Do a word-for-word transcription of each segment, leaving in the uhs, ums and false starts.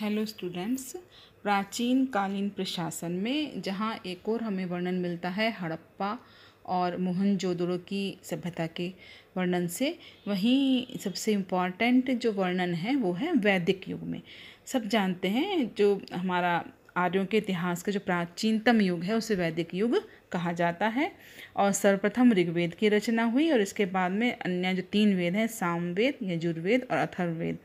Hello students, प्राचीन कालीन प्रशासन में जहां एक और हमें वर्णन मिलता है हड़प्पा और मोहनजोदड़ो की सभ्यता के वर्णन से, वहीं सबसे इम्पॉर्टेंट जो वर्णन है वो है वैदिक युग में। सब जानते हैं जो हमारा आर्यों के इतिहास का जो प्राचीनतम युग है उसे वैदिक युग कहा जाता है। और सर्वप्रथम ऋग्वेद की रचना हुई और इसके बाद में अन्य जो तीन वेद हैं सामवेद, यजुर्वेद और अथर्ववेद,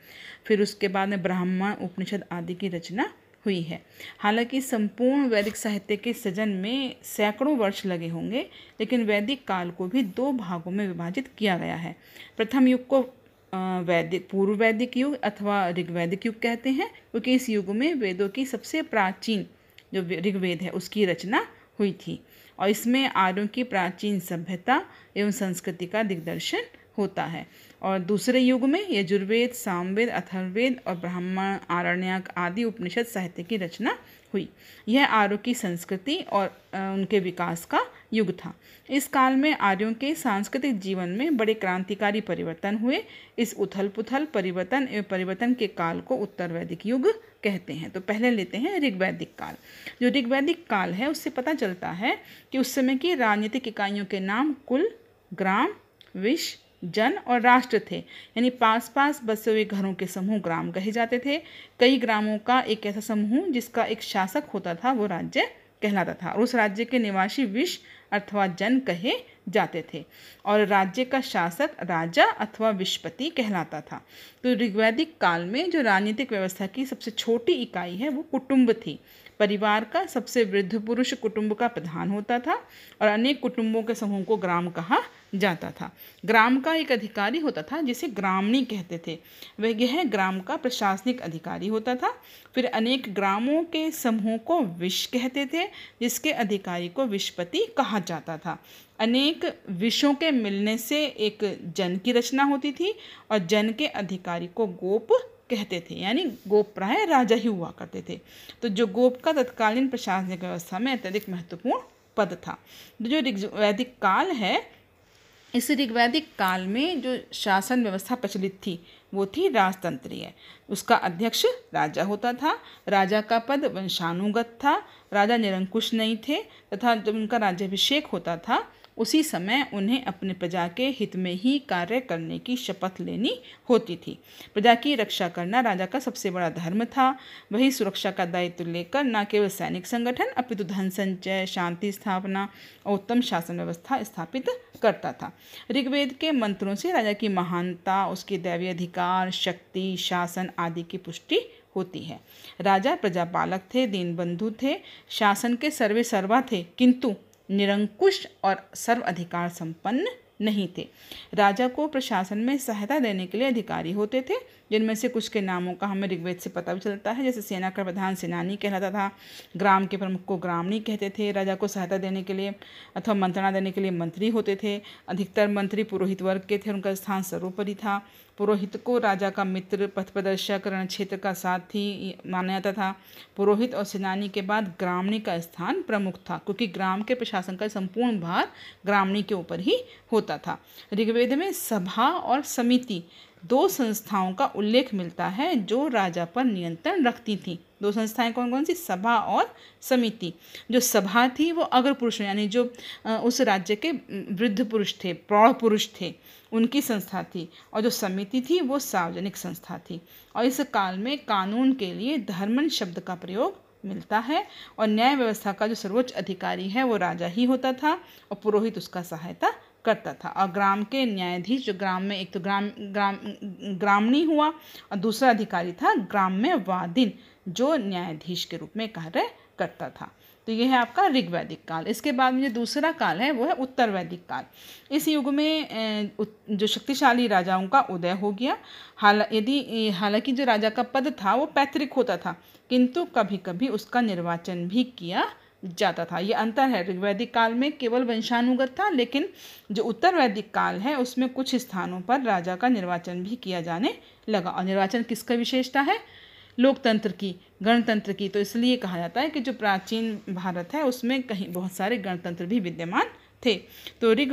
फिर उसके बाद में ब्राह्मण, उपनिषद आदि की रचना हुई है। हालांकि संपूर्ण वैदिक साहित्य के सृजन में सैकड़ों वर्ष लगे होंगे, लेकिन वैदिक काल को भी दो भागों में विभाजित किया गया है। प्रथम युग को वैदिक पूर्व वैदिक युग अथवा ऋग्वैदिक युग कहते हैं, क्योंकि इस युग में वेदों की सबसे प्राचीन जो ऋग्वेद है उसकी रचना हुई थी और इसमें आर्यों की प्राचीन सभ्यता एवं संस्कृति का दिग्दर्शन होता है। और दूसरे युग में यजुर्वेद, सामवेद, अथर्ववेद और ब्राह्मण, आरण्यक आदि उपनिषद साहित्य की रचना हुई। यह आर्यों की संस्कृति और उनके विकास का युग था। इस काल में आर्यों के सांस्कृतिक जीवन में बड़े क्रांतिकारी परिवर्तन हुए। इस उथल पुथल परिवर्तन एवं परिवर्तन के काल को उत्तर वैदिक युग कहते हैं। तो पहले लेते हैं ऋग्वैदिक काल। जो ऋग्वैदिक काल है उससे पता चलता है कि उस समय की राजनीतिक इकाइयों के नाम कुल, ग्राम, विश, जन और राष्ट्र थे, यानी पास पास बसे हुए घरों के समूह ग्राम कहे जाते थे। कई ग्रामों का एक ऐसा समूह जिसका एक शासक होता था वो राज्य कहलाता था और उस राज्य के निवासी विश अथवा जन कहे जाते थे और राज्य का शासक राजा अथवा विशपति कहलाता था। तो ऋग्वैदिक काल में जो राजनीतिक व्यवस्था की सबसे छोटी इकाई है वो कुटुंब थी। परिवार का सबसे वृद्ध पुरुष कुटुंब का प्रधान होता था और अनेक कुटुंबों के समूह को ग्राम कहा जाता था। ग्राम का एक अधिकारी होता था जिसे ग्रामणी कहते थे, वह यह ग्राम का प्रशासनिक अधिकारी होता था। फिर अनेक ग्रामों के समूह को विश कहते थे जिसके अधिकारी को विशपति कहा जाता था। अनेक विशों के मिलने से एक जन की रचना होती थी और जन के अधिकारी को गोप कहते थे, यानी गोप प्राय राजा ही हुआ करते थे। तो जो गोप का तत्कालीन प्रशासनिक व्यवस्था में अत्यधिक महत्वपूर्ण पद था। जो ऋग्वैदिक काल है इस ऋग्वैदिक काल में जो शासन व्यवस्था प्रचलित थी वो थी राजतंत्रीय। उसका अध्यक्ष राजा होता था। राजा का पद वंशानुगत था। राजा निरंकुश नहीं थे तथा जब उनका राज्याभिषेक होता था उसी समय उन्हें अपने प्रजा के हित में ही कार्य करने की शपथ लेनी होती थी। प्रजा की रक्षा करना राजा का सबसे बड़ा धर्म था। वही सुरक्षा का दायित्व लेकर न केवल सैनिक संगठन अपितु धन संचय, शांति स्थापना और उत्तम शासन व्यवस्था स्थापित करता था। ऋग्वेद के मंत्रों से राजा की महानता, उसके दैवीय अधिकार, शक्ति, शासन आदि की पुष्टि होती है। राजा प्रजापालक थे, दीनबंधु थे, शासन के सर्वे सर्वा थे, किंतु निरंकुश और सर्व अधिकार संपन्न नहीं थे। राजा को प्रशासन में सहायता देने के लिए अधिकारी होते थे, जिनमें से कुछ के नामों का हमें ऋग्वेद से पता भी चलता है, जैसे सेना का प्रधान सेनानी कहलाता था, ग्राम के प्रमुख को ग्रामणी कहते थे। राजा को सहायता देने के लिए अथवा मंत्रणा देने के लिए मंत्री होते थे। अधिकतर मंत्री पुरोहित वर्ग के थे, उनका स्थान सर्वोपरि था। पुरोहित को राजा का मित्र, पथ प्रदर्शक, रण क्षेत्र का साथी माना जाता था। पुरोहित और सेनानी के बाद ग्रामणी का स्थान प्रमुख था, क्योंकि ग्राम के प्रशासन का संपूर्ण भार ग्रामणी के ऊपर ही होता था। ऋग्वेद में सभा और समिति दो संस्थाओं का उल्लेख मिलता है जो राजा पर नियंत्रण रखती थीं। दो संस्थाएं कौन कौन सी? सभा और समिति। जो सभा थी वो अग्र पुरुष यानी जो उस राज्य के वृद्ध पुरुष थे, प्रौढ़ पुरुष थे, उनकी संस्था थी। और जो समिति थी वो सार्वजनिक संस्था थी। और इस काल में कानून के लिए धर्मन शब्द का प्रयोग मिलता है और न्याय व्यवस्था का जो सर्वोच्च अधिकारी है वो राजा ही होता था और पुरोहित उसका सहायता करता था। और ग्राम के न्यायाधीश, जो ग्राम में एक तो ग्राम ग्राम ग्रामणी हुआ और दूसरा अधिकारी था ग्राम में वादिन, जो न्यायाधीश के रूप में कार्य करता था। तो यह है आपका ऋग्वैदिक काल। इसके बाद में जो दूसरा काल है वो है उत्तर वैदिक काल। इस युग में जो शक्तिशाली राजाओं का उदय हो गया। हाल यदि हालांकि जो राजा का पद था वो पैतृक होता था, किंतु कभी कभी उसका निर्वाचन भी किया जाता था। ये अंतर है। ऋग्वैदिक काल में केवल वंशानुगत था, लेकिन जो उत्तर वैदिक काल है उसमें कुछ स्थानों पर राजा का निर्वाचन भी किया जाने लगा। और निर्वाचन किसका विशेषता है? लोकतंत्र की, गणतंत्र की। तो इसलिए कहा जाता है कि जो प्राचीन भारत है उसमें कहीं बहुत सारे गणतंत्र भी विद्यमान थे। तो ऋग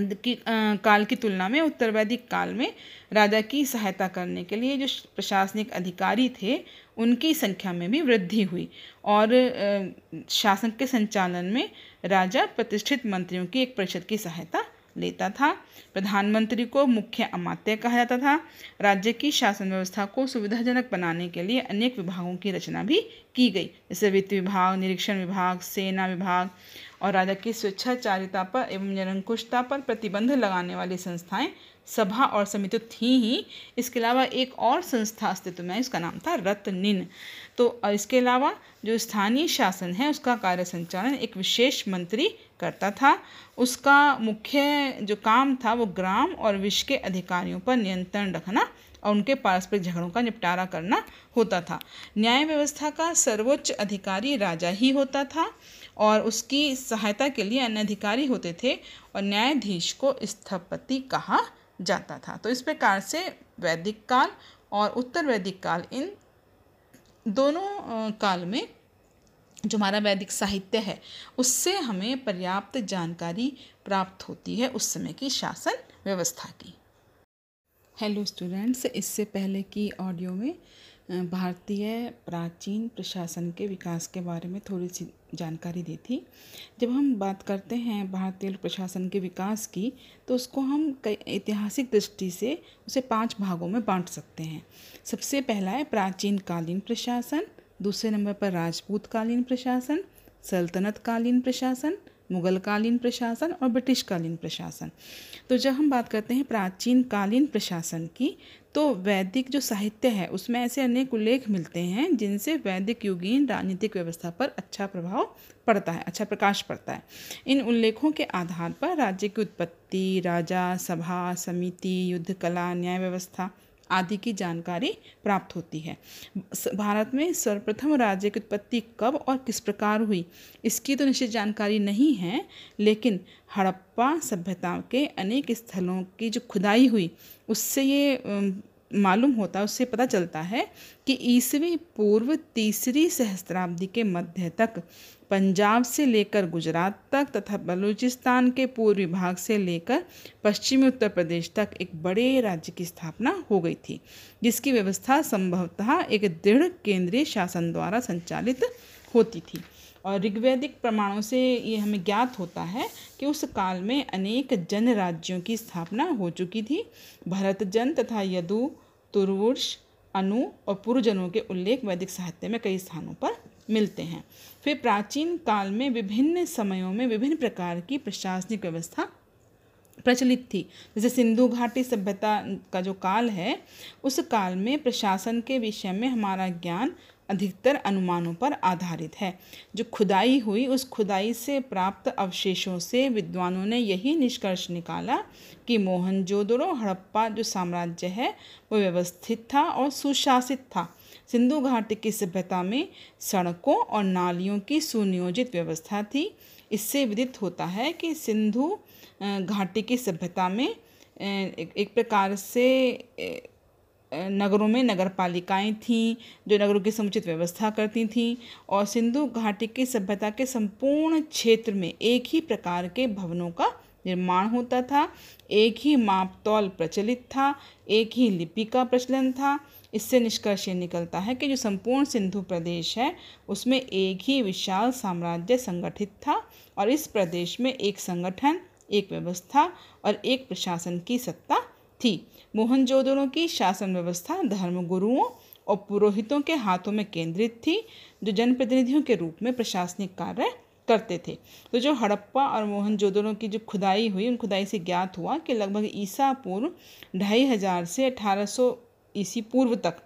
की काल की तुलना में उत्तर वैदिक काल में राजा की सहायता करने के लिए जो प्रशासनिक अधिकारी थे उनकी संख्या में भी वृद्धि हुई और शासन के संचालन में राजा प्रतिष्ठित मंत्रियों की एक परिषद की सहायता लेता था। प्रधानमंत्री को मुख्य अमात्य कहा जाता था। राज्य की शासन व्यवस्था को सुविधाजनक बनाने के लिए अनेक विभागों की रचना भी की गई, जैसे वित्त विभाग, निरीक्षण विभाग, सेना विभाग और राजा की स्वेच्छाचारिता पर एवं निरंकुशता पर प्रतिबंध लगाने वाली संस्थाएं सभा और समिति थी ही। इसके अलावा एक और संस्था अस्तित्व में, इसका नाम था रत्निन। तो इसके अलावा जो स्थानीय शासन है उसका कार्य संचालन एक विशेष मंत्री करता था। उसका मुख्य जो काम था वो ग्राम और विष के अधिकारियों पर नियंत्रण रखना और उनके पारस्परिक झगड़ों का निपटारा करना होता था। न्याय व्यवस्था का सर्वोच्च अधिकारी राजा ही होता था और उसकी सहायता के लिए अन्य अधिकारी होते थे और न्यायाधीश को स्थपति कहा जाता था। तो इस प्रकार से वैदिक काल और उत्तर वैदिक काल, इन दोनों काल में जो हमारा वैदिक साहित्य है उससे हमें पर्याप्त जानकारी प्राप्त होती है उस समय की शासन व्यवस्था की। हेलो स्टूडेंट्स, इससे पहले की ऑडियो में भारतीय प्राचीन प्रशासन के विकास के बारे में थोड़ी सी जानकारी दी थी। जब हम बात करते हैं भारतीय प्रशासन के विकास की तो उसको हम कई ऐतिहासिक दृष्टि से उसे पांच भागों में बांट सकते हैं। सबसे पहला है प्राचीन कालीन प्रशासन, दूसरे नंबर पर राजपूत कालीन प्रशासन, सल्तनत कालीन प्रशासन, मुगल कालीन प्रशासन और ब्रिटिश कालीन प्रशासन। तो जब हम बात करते हैं प्राचीन कालीन प्रशासन की तो वैदिक जो साहित्य है उसमें ऐसे अनेक उल्लेख मिलते हैं जिनसे वैदिक युगीन राजनीतिक व्यवस्था पर अच्छा प्रभाव पड़ता है, अच्छा प्रकाश पड़ता है। इन उल्लेखों के आधार पर राज्य की उत्पत्ति, राजा, सभा, समिति, युद्ध कला, न्याय व्यवस्था आदि की जानकारी प्राप्त होती है। भारत में सर्वप्रथम राज्य की उत्पत्ति कब और किस प्रकार हुई इसकी तो निश्चित जानकारी नहीं है, लेकिन हड़प्पा सभ्यता के अनेक स्थलों की जो खुदाई हुई उससे ये मालूम होता है, उससे पता चलता है कि ईसवी पूर्व तीसरी सहस्त्राब्दी के मध्य तक पंजाब से लेकर गुजरात तक तथा बलूचिस्तान के पूर्वी भाग से लेकर पश्चिमी उत्तर प्रदेश तक एक बड़े राज्य की स्थापना हो गई थी, जिसकी व्यवस्था संभवतः एक दृढ़ केंद्रीय शासन द्वारा संचालित होती थी। और ऋग्वैदिक प्रमाणों से ये हमें ज्ञात होता है कि उस काल में अनेक जन राज्यों की स्थापना हो चुकी थी। भरतजन तथा यदु, तुर्वुष, अनु और पुरुजनों के उल्लेख वैदिक साहित्य में कई स्थानों पर मिलते हैं। फिर प्राचीन काल में विभिन्न समयों में विभिन्न प्रकार की प्रशासनिक व्यवस्था प्रचलित थी। जैसे सिंधु घाटी सभ्यता का जो काल है उस काल में प्रशासन के विषय में हमारा ज्ञान अधिकतर अनुमानों पर आधारित है। जो खुदाई हुई उस खुदाई से प्राप्त अवशेषों से विद्वानों ने यही निष्कर्ष निकाला कि मोहनजोदड़ो हड़प्पा जो साम्राज्य है वो व्यवस्थित था और सुशासित था। सिंधु घाटी की सभ्यता में सड़कों और नालियों की सुनियोजित व्यवस्था थी। इससे विदित होता है कि सिंधु घाटी की सभ्यता में एक प्रकार से नगरों में नगरपालिकाएं थीं जो नगरों की समुचित व्यवस्था करती थीं और सिंधु घाटी की सभ्यता के संपूर्ण क्षेत्र में एक ही प्रकार के भवनों का निर्माण होता था, एक ही मापतौल प्रचलित था, एक ही लिपि का प्रचलन था। इससे निष्कर्ष ये निकलता है कि जो संपूर्ण सिंधु प्रदेश है उसमें एक ही विशाल साम्राज्य संगठित था और इस प्रदेश में एक संगठन, एक व्यवस्था और एक प्रशासन की सत्ता थी। मोहनजोदड़ो की शासन व्यवस्था धर्मगुरुओं और पुरोहितों के हाथों में केंद्रित थी जो जनप्रतिनिधियों के रूप में प्रशासनिक कार्य करते थे। तो जो हड़प्पा और मोहनजोदड़ो की जो खुदाई हुई उन खुदाई से ज्ञात हुआ कि लगभग ईसा पूर्व ढाई हजार से अठारह सौ ईसी पूर्व तक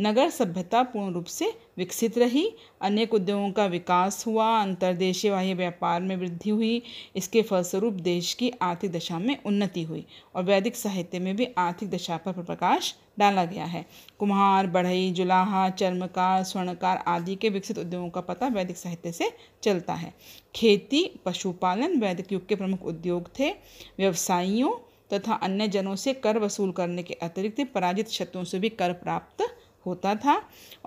नगर सभ्यता पूर्ण रूप से विकसित रही। अनेक उद्योगों का विकास हुआ, अंतर्देशीय वाह्य व्यापार में वृद्धि हुई। इसके फलस्वरूप देश की आर्थिक दशा में उन्नति हुई और वैदिक साहित्य में भी आर्थिक दशा पर प्रकाश डाला गया है। कुम्हार, बढ़ई, जुलाहा, चर्मकार, स्वर्णकार आदि के विकसित उद्योगों का पता वैदिक साहित्य से चलता है। खेती, पशुपालन वैदिक युग के प्रमुख उद्योग थे। व्यवसायियों तथा अन्य जनों से कर वसूल करने के अतिरिक्त पराजित शत्रुओं से भी कर प्राप्त होता था।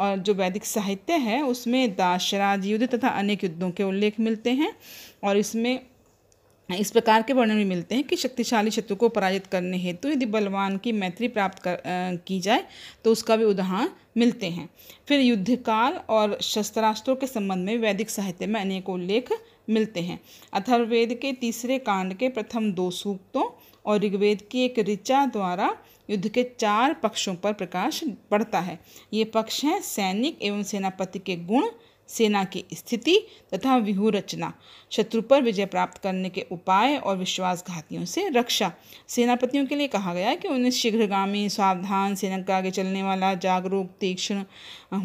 और जो वैदिक साहित्य है उसमें दाशराज युद्ध तथा अनेक युद्धों के उल्लेख मिलते हैं और इसमें इस प्रकार के वर्णन भी मिलते हैं कि शक्तिशाली शत्रु को पराजित करने हेतु यदि बलवान की मैत्री प्राप्त कर, आ, की जाए तो उसका भी उदाहरण मिलते हैं। फिर युद्धकाल और शस्त्रास्त्रों के संबंध में वैदिक साहित्य में अनेक उल्लेख मिलते हैं। अथर्ववेद के तीसरे कांड के प्रथम दो सूक्तों और ऋग्वेद की एक ऋचा द्वारा युद्ध के चार पक्षों पर प्रकाश पड़ता है। ये पक्ष हैं सैनिक एवं सेनापति के गुण, सेना की स्थिति तथा व्यूह रचना, शत्रु पर विजय प्राप्त करने के उपाय और विश्वासघातियों से रक्षा। सेनापतियों के लिए कहा गया कि उन्हें शीघ्रगामी, सावधान, सेना के आगे चलने वाला, जागरूक, तीक्ष्ण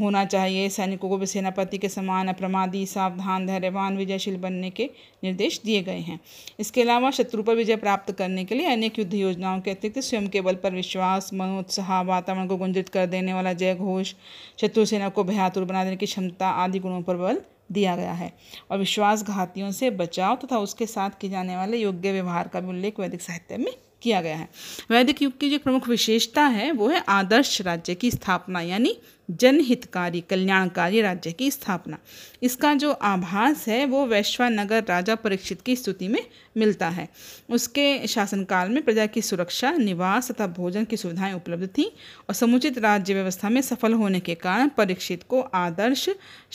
होना चाहिए। सैनिकों को भी सेनापति के समान अप्रमादी, सावधान, धैर्यवान, विजयशील बनने के निर्देश दिए गए हैं। इसके अलावा शत्रु पर विजय प्राप्त करने के लिए अनेक युद्ध योजनाओं के अतिरिक्त स्वयं के बल पर विश्वास, मनोत्साह, वातावरण को गुंजित कर देने वाला जय घोष, शत्रु सेना को भयातुर बना देने की क्षमता आदि गुणों पर बल दिया गया है। और विश्वासघातियों से बचाव तथा उसके साथ किए जाने वाले योग्य व्यवहार का भी उल्लेख वैदिक साहित्य में किया गया है। वैदिक युग की जो प्रमुख विशेषता है वो है आदर्श राज्य की स्थापना, यानी जनहितकारी, कल्याणकारी राज्य की स्थापना। इसका जो आभास है वो वैश्वानगर राजा परीक्षित की स्तुति में मिलता है। उसके शासनकाल में प्रजा की सुरक्षा, निवास तथा भोजन की सुविधाएं उपलब्ध थीं और समुचित राज्य व्यवस्था में सफल होने के कारण परीक्षित को आदर्श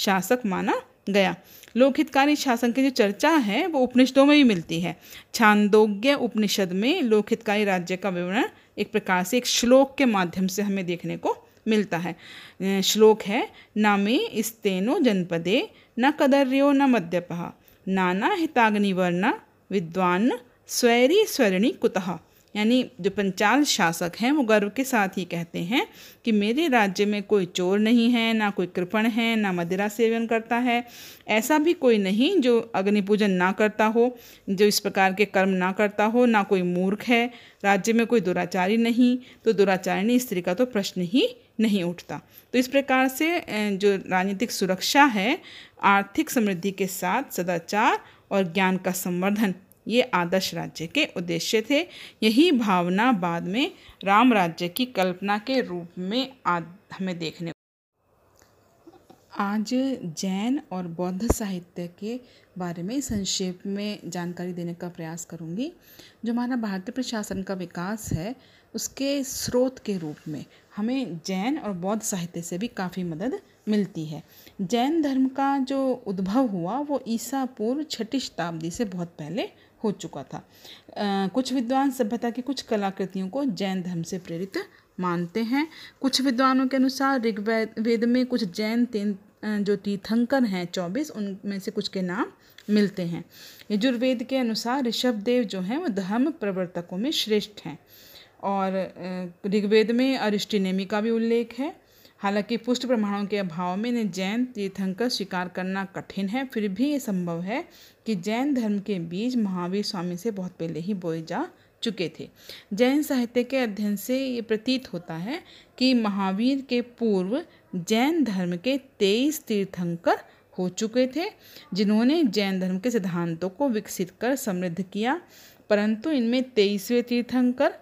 शासक माना गया। लोकहितकारी शासन की जो चर्चा है वो उपनिषदों में भी मिलती है। छांदोग्य उपनिषद में लोकहितकारी राज्य का विवरण एक प्रकार से एक श्लोक के माध्यम से हमें देखने को मिलता है। श्लोक है, न मे इस्तेनो जनपदे न कदर्यो न मद्यपः नाना हिताग्निवर्ण विद्वान स्वैरी स्वरिणी कुतः। यानी जो पंचाल शासक हैं वो गर्व के साथ ही कहते हैं कि मेरे राज्य में कोई चोर नहीं है, ना कोई कृपण है, ना मदिरा सेवन करता है, ऐसा भी कोई नहीं जो अग्नि पूजन ना करता हो, जो इस प्रकार के कर्म ना करता हो, ना कोई मूर्ख है, राज्य में कोई दुराचारी नहीं, तो दुराचारिणी स्त्री का तो प्रश्न ही नहीं उठता। तो इस प्रकार से जो राजनीतिक सुरक्षा है, आर्थिक समृद्धि के साथ सदाचार और ज्ञान का संवर्धन, ये आदर्श राज्य के उद्देश्य थे। यही भावना बाद में राम राज्य की कल्पना के रूप में हमें देखने। आज जैन और बौद्ध साहित्य के बारे में संक्षेप में जानकारी देने का प्रयास करूंगी। जो हमारा भारतीय प्रशासन का विकास है उसके स्रोत के रूप में हमें जैन और बौद्ध साहित्य से भी काफ़ी मदद मिलती है। जैन धर्म का जो उद्भव हुआ वो ईसा पूर्व छठी शताब्दी से बहुत पहले हो चुका था। आ, कुछ विद्वान सभ्यता की कुछ कलाकृतियों को जैन धर्म से प्रेरित मानते हैं। कुछ विद्वानों के अनुसार ऋग्वेद वेद में कुछ जैन तीन जो तीर्थंकर हैं चौबीस, उनमें से कुछ के नाम मिलते हैं। यजुर्वेद के अनुसार ऋषभदेव जो हैं वो धर्म प्रवर्तकों में श्रेष्ठ हैं। और ऋग्वेद में अरिष्टनेमी का भी उल्लेख है। हालांकि पुष्ट प्रमाणों के अभाव में इन्हें जैन तीर्थंकर स्वीकार करना कठिन है, फिर भी ये संभव है कि जैन धर्म के बीज महावीर स्वामी से बहुत पहले ही बोए जा चुके थे। जैन साहित्य के अध्ययन से ये प्रतीत होता है कि महावीर के पूर्व जैन धर्म के तेईस तीर्थंकर हो चुके थे, जिन्होंने जैन धर्म के सिद्धांतों को विकसित कर समृद्ध किया। परंतु इनमें तेईसवें तीर्थंकर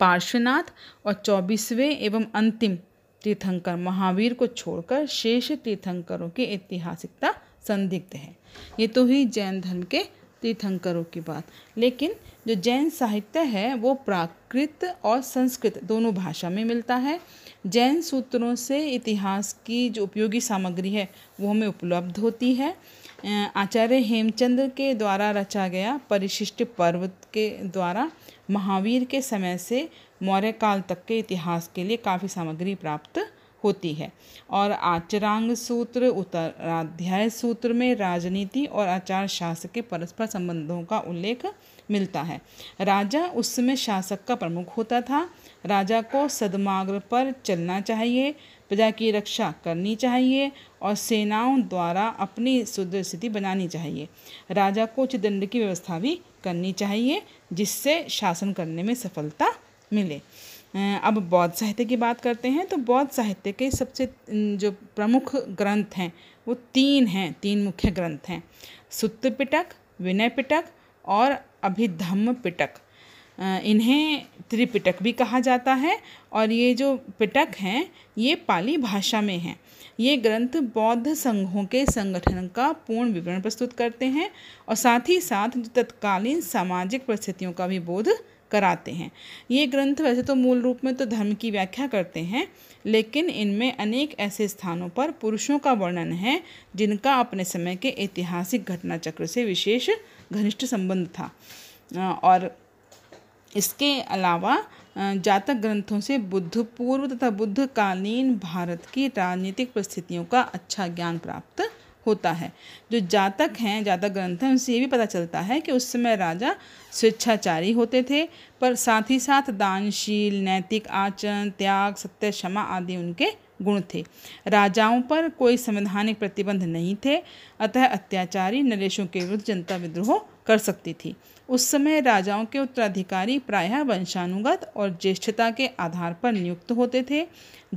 पार्श्वनाथ और चौबीसवें एवं अंतिम तीर्थंकर महावीर को छोड़कर शेष तीर्थंकरों की ऐतिहासिकता संदिग्ध है। ये तो हुई जैन धर्म के तीर्थंकरों की बात। लेकिन जो जैन साहित्य है वो प्राकृत और संस्कृत दोनों भाषा में मिलता है। जैन सूत्रों से इतिहास की जो उपयोगी सामग्री है वो हमें उपलब्ध होती है। आचार्य हेमचंद्र के द्वारा रचा गया परिशिष्ट पर्वत के द्वारा महावीर के समय से मौर्य काल तक के इतिहास के लिए काफ़ी सामग्री प्राप्त होती है। और आचरांग सूत्र, उत्तराध्याय सूत्र में राजनीति और आचार शास्त्र के परस्पर संबंधों का उल्लेख मिलता है। राजा उस समय शासक का प्रमुख होता था। राजा को सदमार्ग पर चलना चाहिए, प्रजा की रक्षा करनी चाहिए और सेनाओं द्वारा अपनी सुदृढ़ स्थिति बनानी चाहिए। राजा को उचित दंड की व्यवस्था भी करनी चाहिए जिससे शासन करने में सफलता मिले। अब बौद्ध साहित्य की बात करते हैं तो बौद्ध साहित्य के सबसे जो प्रमुख ग्रंथ हैं वो तीन हैं, तीन मुख्य ग्रंथ हैं, सुत्त पिटक, विनय पिटक और अभिधम्म पिटक। इन्हें त्रिपिटक भी कहा जाता है और ये जो पिटक हैं ये पाली भाषा में हैं। ये ग्रंथ बौद्ध संघों के संगठन का पूर्ण विवरण प्रस्तुत करते हैं और साथ ही साथ तत्कालीन सामाजिक परिस्थितियों का भी बोध कराते हैं। ये ग्रंथ वैसे तो मूल रूप में तो धर्म की व्याख्या करते हैं, लेकिन इनमें अनेक ऐसे स्थानों पर पुरुषों का वर्णन है जिनका अपने समय के ऐतिहासिक घटना चक्र से विशेष घनिष्ठ संबंध था। और इसके अलावा जातक ग्रंथों से बुद्ध पूर्व तथा बुद्धकालीन भारत की राजनीतिक परिस्थितियों का अच्छा ज्ञान प्राप्त होता है। जो जातक हैं, जातक ग्रंथ हैं, उनसे ये भी पता चलता है कि उस समय राजा स्वेच्छाचारी होते थे, पर साथ ही साथ दानशील, नैतिक आचरण, त्याग, सत्य, क्षमा आदि उनके गुण थे। राजाओं पर कोई संवैधानिक प्रतिबंध नहीं थे, अतः अत्याचारी नरेशों के विरुद्ध जनता विद्रोह कर सकती थी। उस समय राजाओं के उत्तराधिकारी प्रायः वंशानुगत और ज्येष्ठता के आधार पर नियुक्त होते थे।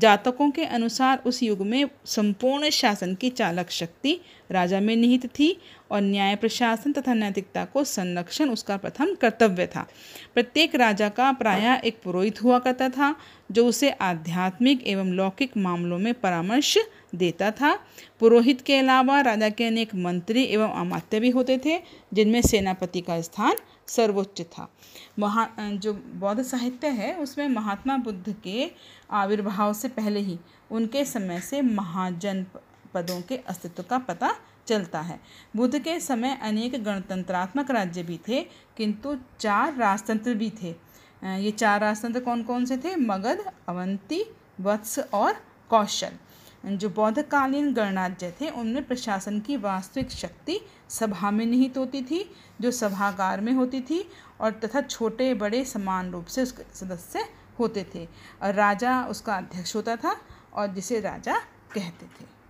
जातकों के अनुसार उस युग में संपूर्ण शासन की चालक शक्ति राजा में निहित थी और न्याय, प्रशासन तथा नैतिकता को संरक्षण उसका प्रथम कर्तव्य था। प्रत्येक राजा का प्रायः एक पुरोहित हुआ करता था जो उसे आध्यात्मिक एवं लौकिक मामलों में परामर्श देता था। पुरोहित के अलावा राजा के अनेक मंत्री एवं अमात्य भी होते थे, जिनमें सेनापति का स्थान सर्वोच्च था। महा जो बौद्ध साहित्य है उसमें महात्मा बुद्ध के आविर्भाव से पहले ही उनके समय से महाजन पदों के अस्तित्व का पता चलता है। बुद्ध के समय अनेक गणतंत्रात्मक राज्य भी थे, किंतु चार राजतंत्र भी थे। ये चार राजतंत्र कौन कौन से थे? मगध, अवंती, वत्स और कौशल। जो बौद्धकालीन गणराज्य थे उनमें प्रशासन की वास्तविक शक्ति सभा में निहित होती थी, जो सभागार में होती थी और तथा छोटे बड़े समान रूप से उसके सदस्य होते थे और राजा उसका अध्यक्ष होता था और जिसे राजा कहते थे।